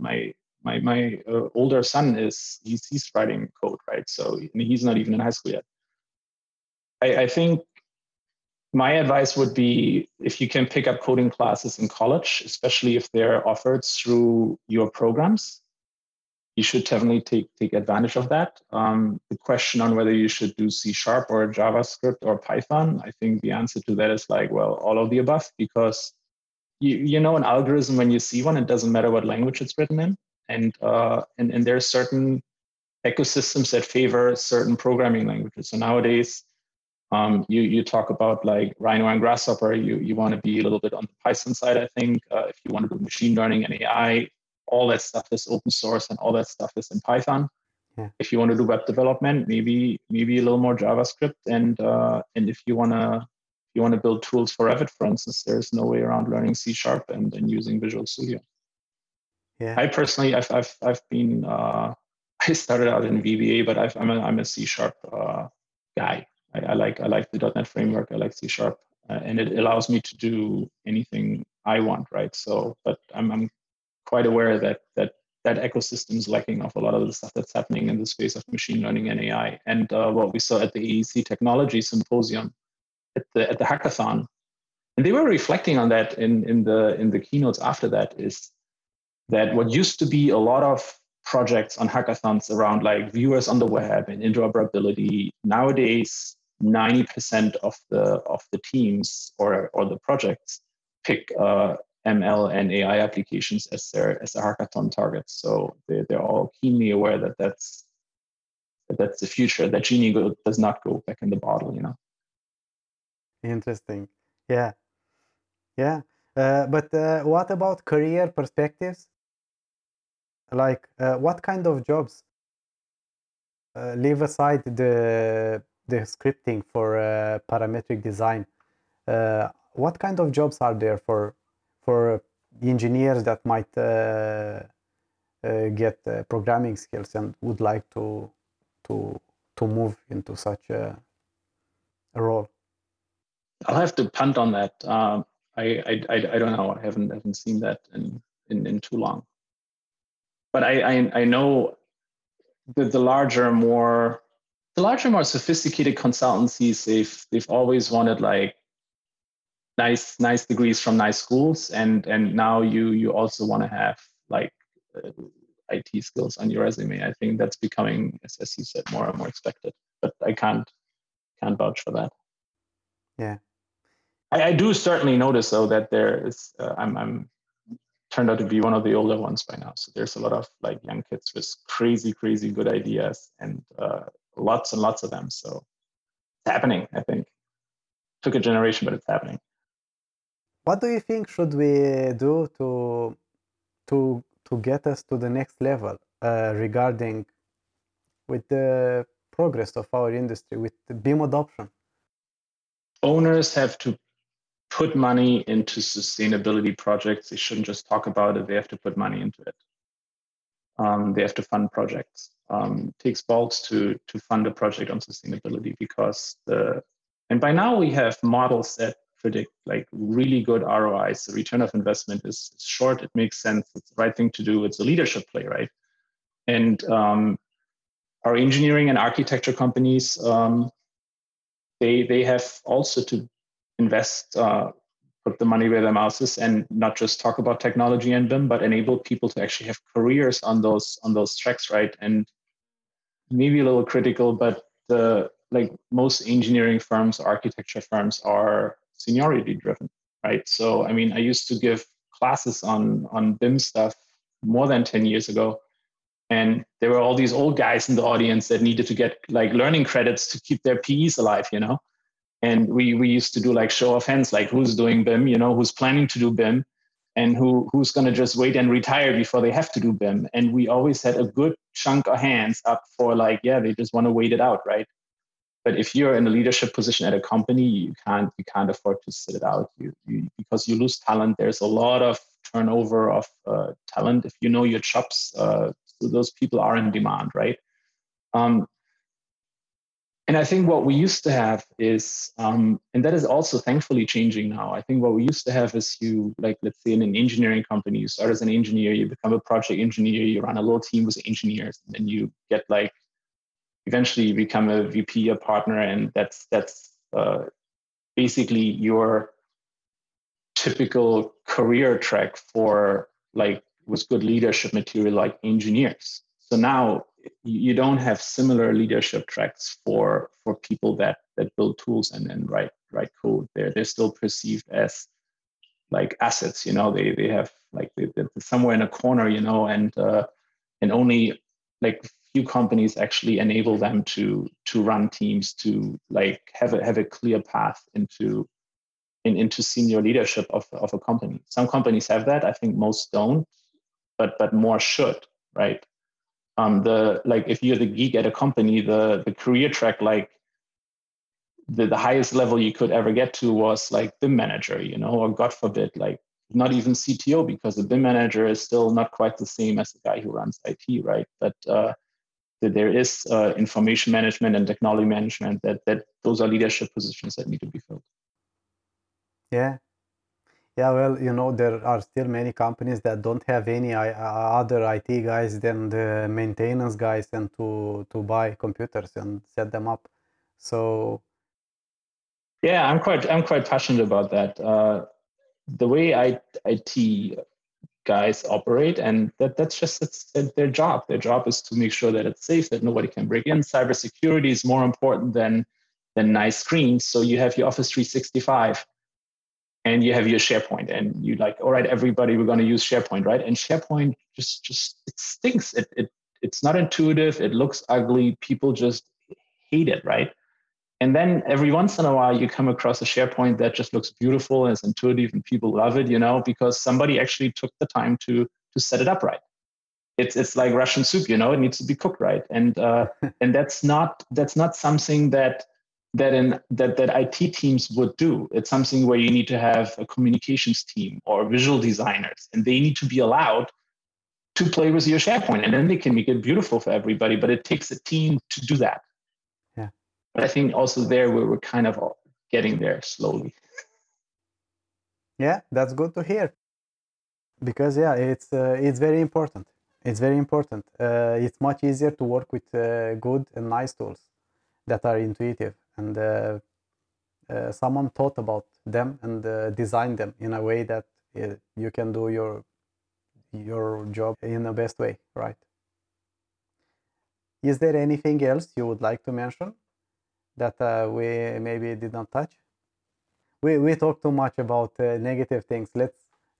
my older son he's writing code, right? So he's not even in high school yet. I think my advice would be, if you can pick up coding classes in college, especially if they're offered through your programs, you should definitely take advantage of that. The question on whether you should do C Sharp or JavaScript or Python, I think the answer to that is like, well, all of the above, because you know an algorithm when you see one, it doesn't matter what language it's written in. And there are certain ecosystems that favor certain programming languages. So nowadays, you talk about like Rhino and Grasshopper. You want to be a little bit on the Python side, I think. If you want to do machine learning and AI, all that stuff is open source and all that stuff is in Python. Yeah. If you want to do web development, maybe a little more JavaScript. And if you want to build tools for Revit, for instance, there's no way around learning C Sharp and using Visual Studio. Yeah. I personally, I started out in VBA, but I'm a C Sharp guy. I like the .NET framework. I like C Sharp, and it allows me to do anything I want, right? So, but I'm quite aware that ecosystem is lacking of a lot of the stuff that's happening in the space of machine learning and AI. And what we saw at the AEC Technology Symposium, at the hackathon, and they were reflecting on that in the keynotes after that, is that what used to be a lot of projects on hackathons around like viewers on the web and interoperability, nowadays 90% of the teams or the projects pick ML and AI applications as their hackathon targets. So they're all keenly aware that's the future. That genie does not go back in the bottle, you know. Interesting. Yeah. But what about career perspectives? Like, what kind of jobs? Leave aside the scripting for parametric design. What kind of jobs are there for engineers that might get programming skills and would like to move into such a role? I'll have to punt on that. I don't know. I haven't seen that in too long. But I know that the larger, more sophisticated consultancies, they've always wanted like nice degrees from nice schools, and now you also want to have like IT skills on your resume. I think that's becoming, as you said, more and more expected. But I can't vouch for that. Yeah, I do certainly notice though that there is I'm turned out to be one of the older ones by now. So there's a lot of like young kids with crazy good ideas and lots of them. So it's happening, I think. Took a generation, but it's happening. What do you think should we do to get us to the next level regarding with the progress of our industry, with the BIM adoption? Owners have to put money into sustainability projects. They shouldn't just talk about it. They have to put money into it. They have to fund projects. It takes balls to fund a project on sustainability and by now we have models that predict like really good ROIs. The return of investment is short. It makes sense. It's the right thing to do. It's a leadership play, right? And our engineering and architecture companies, they have also to invest, put the money where their mouth is, and not just talk about technology and BIM, but enable people to actually have careers on those tracks, right? And maybe a little critical, but most engineering firms, architecture firms are seniority driven, right? So I mean, I used to give classes on BIM stuff more than 10 years ago, and there were all these old guys in the audience that needed to get like learning credits to keep their PEs alive, you know. And we used to do like show of hands, like who's doing BIM, you know, who's planning to do BIM, and who's going to just wait and retire before they have to do BIM. And we always had a good chunk of hands up for like, yeah, they just want to wait it out, right? But if you're in a leadership position at a company, you can't afford to sit it out. Because you lose talent. There's a lot of turnover of talent. If you know your chops, so those people are in demand, right? And I think what we used to have is, and that is also thankfully changing now. I think what we used to have is you, like, let's say in an engineering company, you start as an engineer, you become a project engineer, you run a little team with engineers, and then you get like, eventually you become a VP, a partner, and that's basically your typical career track for like with good leadership material like engineers. So now, you don't have similar leadership tracks for people that build tools and write code. They're still perceived as like assets, you know. They have like they're somewhere in a corner, you know, and only like few companies actually enable them to run teams, to like have a clear path into senior leadership of a company. Some companies have that. I think most don't, but more should, right? If you're the geek at a company, the career track, like the highest level you could ever get to was like BIM manager, you know, or God forbid, like not even CTO, because the BIM manager is still not quite the same as the guy who runs IT, right? But there is information management and technology management that those are leadership positions that need to be filled. Yeah. Yeah, well, you know, there are still many companies that don't have any other IT guys than the maintenance guys and to buy computers and set them up. So, yeah, I'm quite passionate about that. The way IT guys operate, and that's their job. Their job is to make sure that it's safe, that nobody can break in. Cybersecurity is more important than nice screens. So you have your Office 365. And you have your SharePoint, and you like, all right, everybody, we're going to use SharePoint, right? And SharePoint just it stinks. It's not intuitive. It looks ugly. People just hate it, right? And then every once in a while, you come across a SharePoint that just looks beautiful and is intuitive, and people love it, you know, because somebody actually took the time to set it up right. It's like Russian soup, you know. It needs to be cooked right, and that's not something that IT teams would do. It's something where you need to have a communications team or visual designers, and they need to be allowed to play with your SharePoint, and then they can make it beautiful for everybody, but it takes a team to do that. Yeah. But I think also there we're kind of getting there slowly. Yeah, that's good to hear. Because yeah, it's very important. It's very important. It's much easier to work with good and nice tools that are intuitive. And someone thought about them and designed them in a way that you can do your job in the best way, right? Is there anything else you would like to mention that we maybe did not touch? We talked too much about negative things.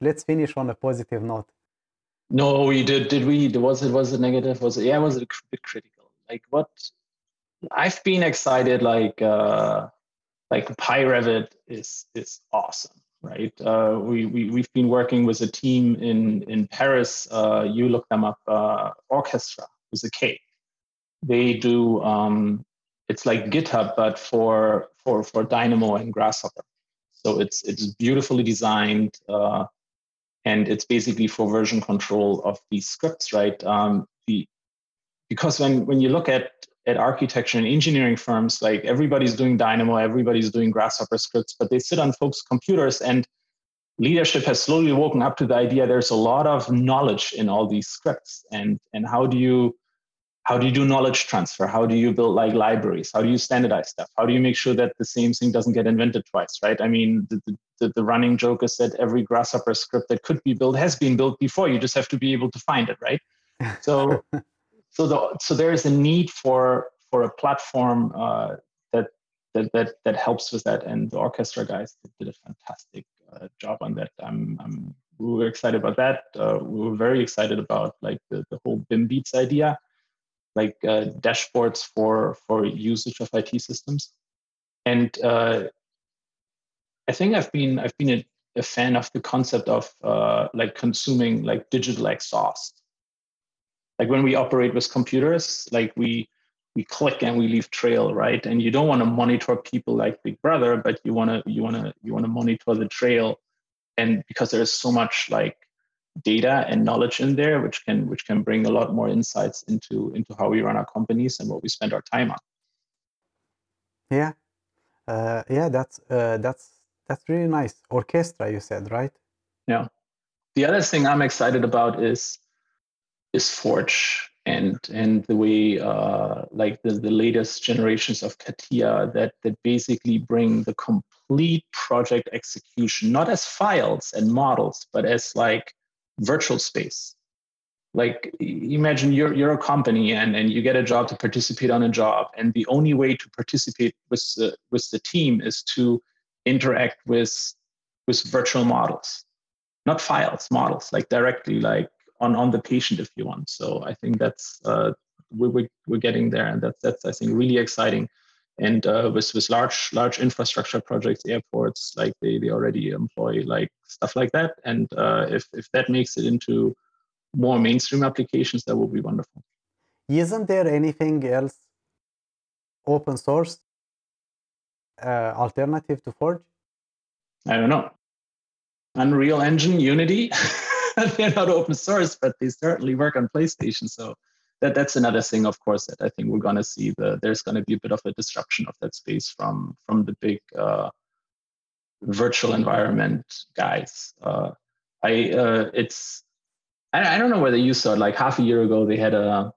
Let's finish on a positive note. No, we did. Did we? Was it negative? Was it? Yeah, was it a bit critical? Like what? I've been excited, like PyRevit is awesome, right? We've been working with a team in Paris. You look them up. Orchestra with a K. They do. It's like GitHub, but for Dynamo and Grasshopper. So it's beautifully designed, and it's basically for version control of these scripts, right? Because when you look at architecture and engineering firms, like everybody's doing Dynamo, everybody's doing Grasshopper scripts, but they sit on folks' computers, and leadership has slowly woken up to the idea there's a lot of knowledge in all these scripts, and how do you do knowledge transfer? How do you build like libraries? How do you standardize stuff? How do you make sure that the same thing doesn't get invented twice, right? I mean, the running joke is that every Grasshopper script that could be built has been built before. You just have to be able to find it, right? So So there is a need for a platform that helps with that, and the Orchestra guys did a fantastic job on that. We were excited about that. We were very excited about like the whole BIM Beats idea, like dashboards for usage of IT systems, and I think I've been a fan of the concept of like consuming like digital exhaust. Like when we operate with computers, like we we click and we leave trail, right? And you don't want to monitor people like Big Brother, but you want to monitor the trail. And because there is so much like data and knowledge in there, which can bring a lot more insights into how we run our companies and what we spend our time on. Yeah, that's really nice. Orchestra, you said, right? Yeah. The other thing I'm excited about is Forge and the way like the latest generations of CATIA that basically bring the complete project execution, not as files and models, but as like virtual space. Like imagine you're a company and you get a job to participate on a job, and the only way to participate with the team is to interact with virtual models, not files, models, like directly like on the patient if you want. So I think that's we're getting there, and that's I think really exciting. And with large infrastructure projects, airports, like they already employ like stuff like that. And if that makes it into more mainstream applications, that would be wonderful. Isn't there anything else open source alternative to Forge? I don't know. Unreal Engine, Unity, they're not open source, but they certainly work on PlayStation. So that's another thing, of course, that I think we're going to see. There's going to be a bit of a disruption of that space from the big virtual environment guys. I don't know whether you saw it, like half a year ago, they had the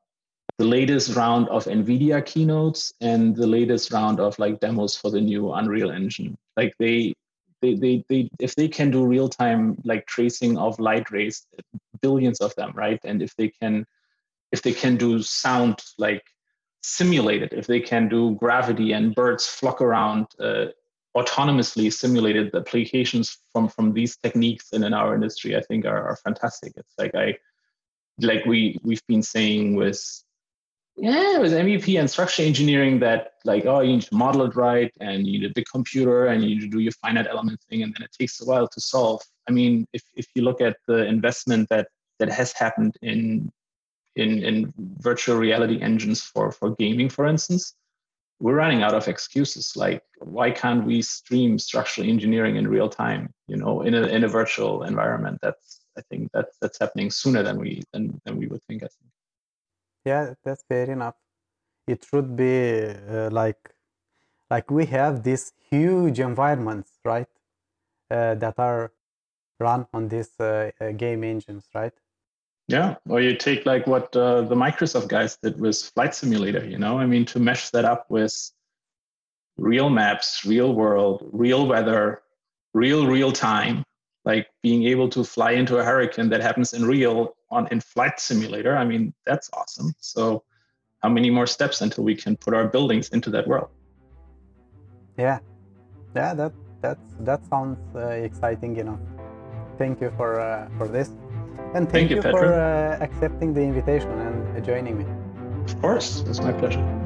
latest round of NVIDIA keynotes and the latest round of like demos for the new Unreal Engine. Like they if they can do real-time like tracing of light rays, billions of them, right? And if they can do sound like simulated, if they can do gravity and birds flock around autonomously simulated, the applications from these techniques in our industry, I think are fantastic. It's like we've been saying with MEP and structural engineering that like, oh, you need to model it right, and you need a big computer, and you need to do your finite element thing, and then it takes a while to solve. I mean, if you look at the investment that has happened in virtual reality engines for gaming, for instance, we're running out of excuses. Like, why can't we stream structural engineering in real time, you know, in a virtual environment? I think that's happening sooner than we would think, I think. Yeah, that's fair enough. It should be like we have these huge environments, right? That are run on these game engines, right? Yeah, or you take like what the Microsoft guys did with Flight Simulator, you know? I mean, to mesh that up with real maps, real world, real weather, real time, like being able to fly into a hurricane that happens in real in Flight Simulator, I mean, that's awesome. So how many more steps until we can put our buildings into that world? Yeah, that sounds exciting enough. Thank you for this. And thank you for accepting the invitation and joining me. Of course, it's my pleasure.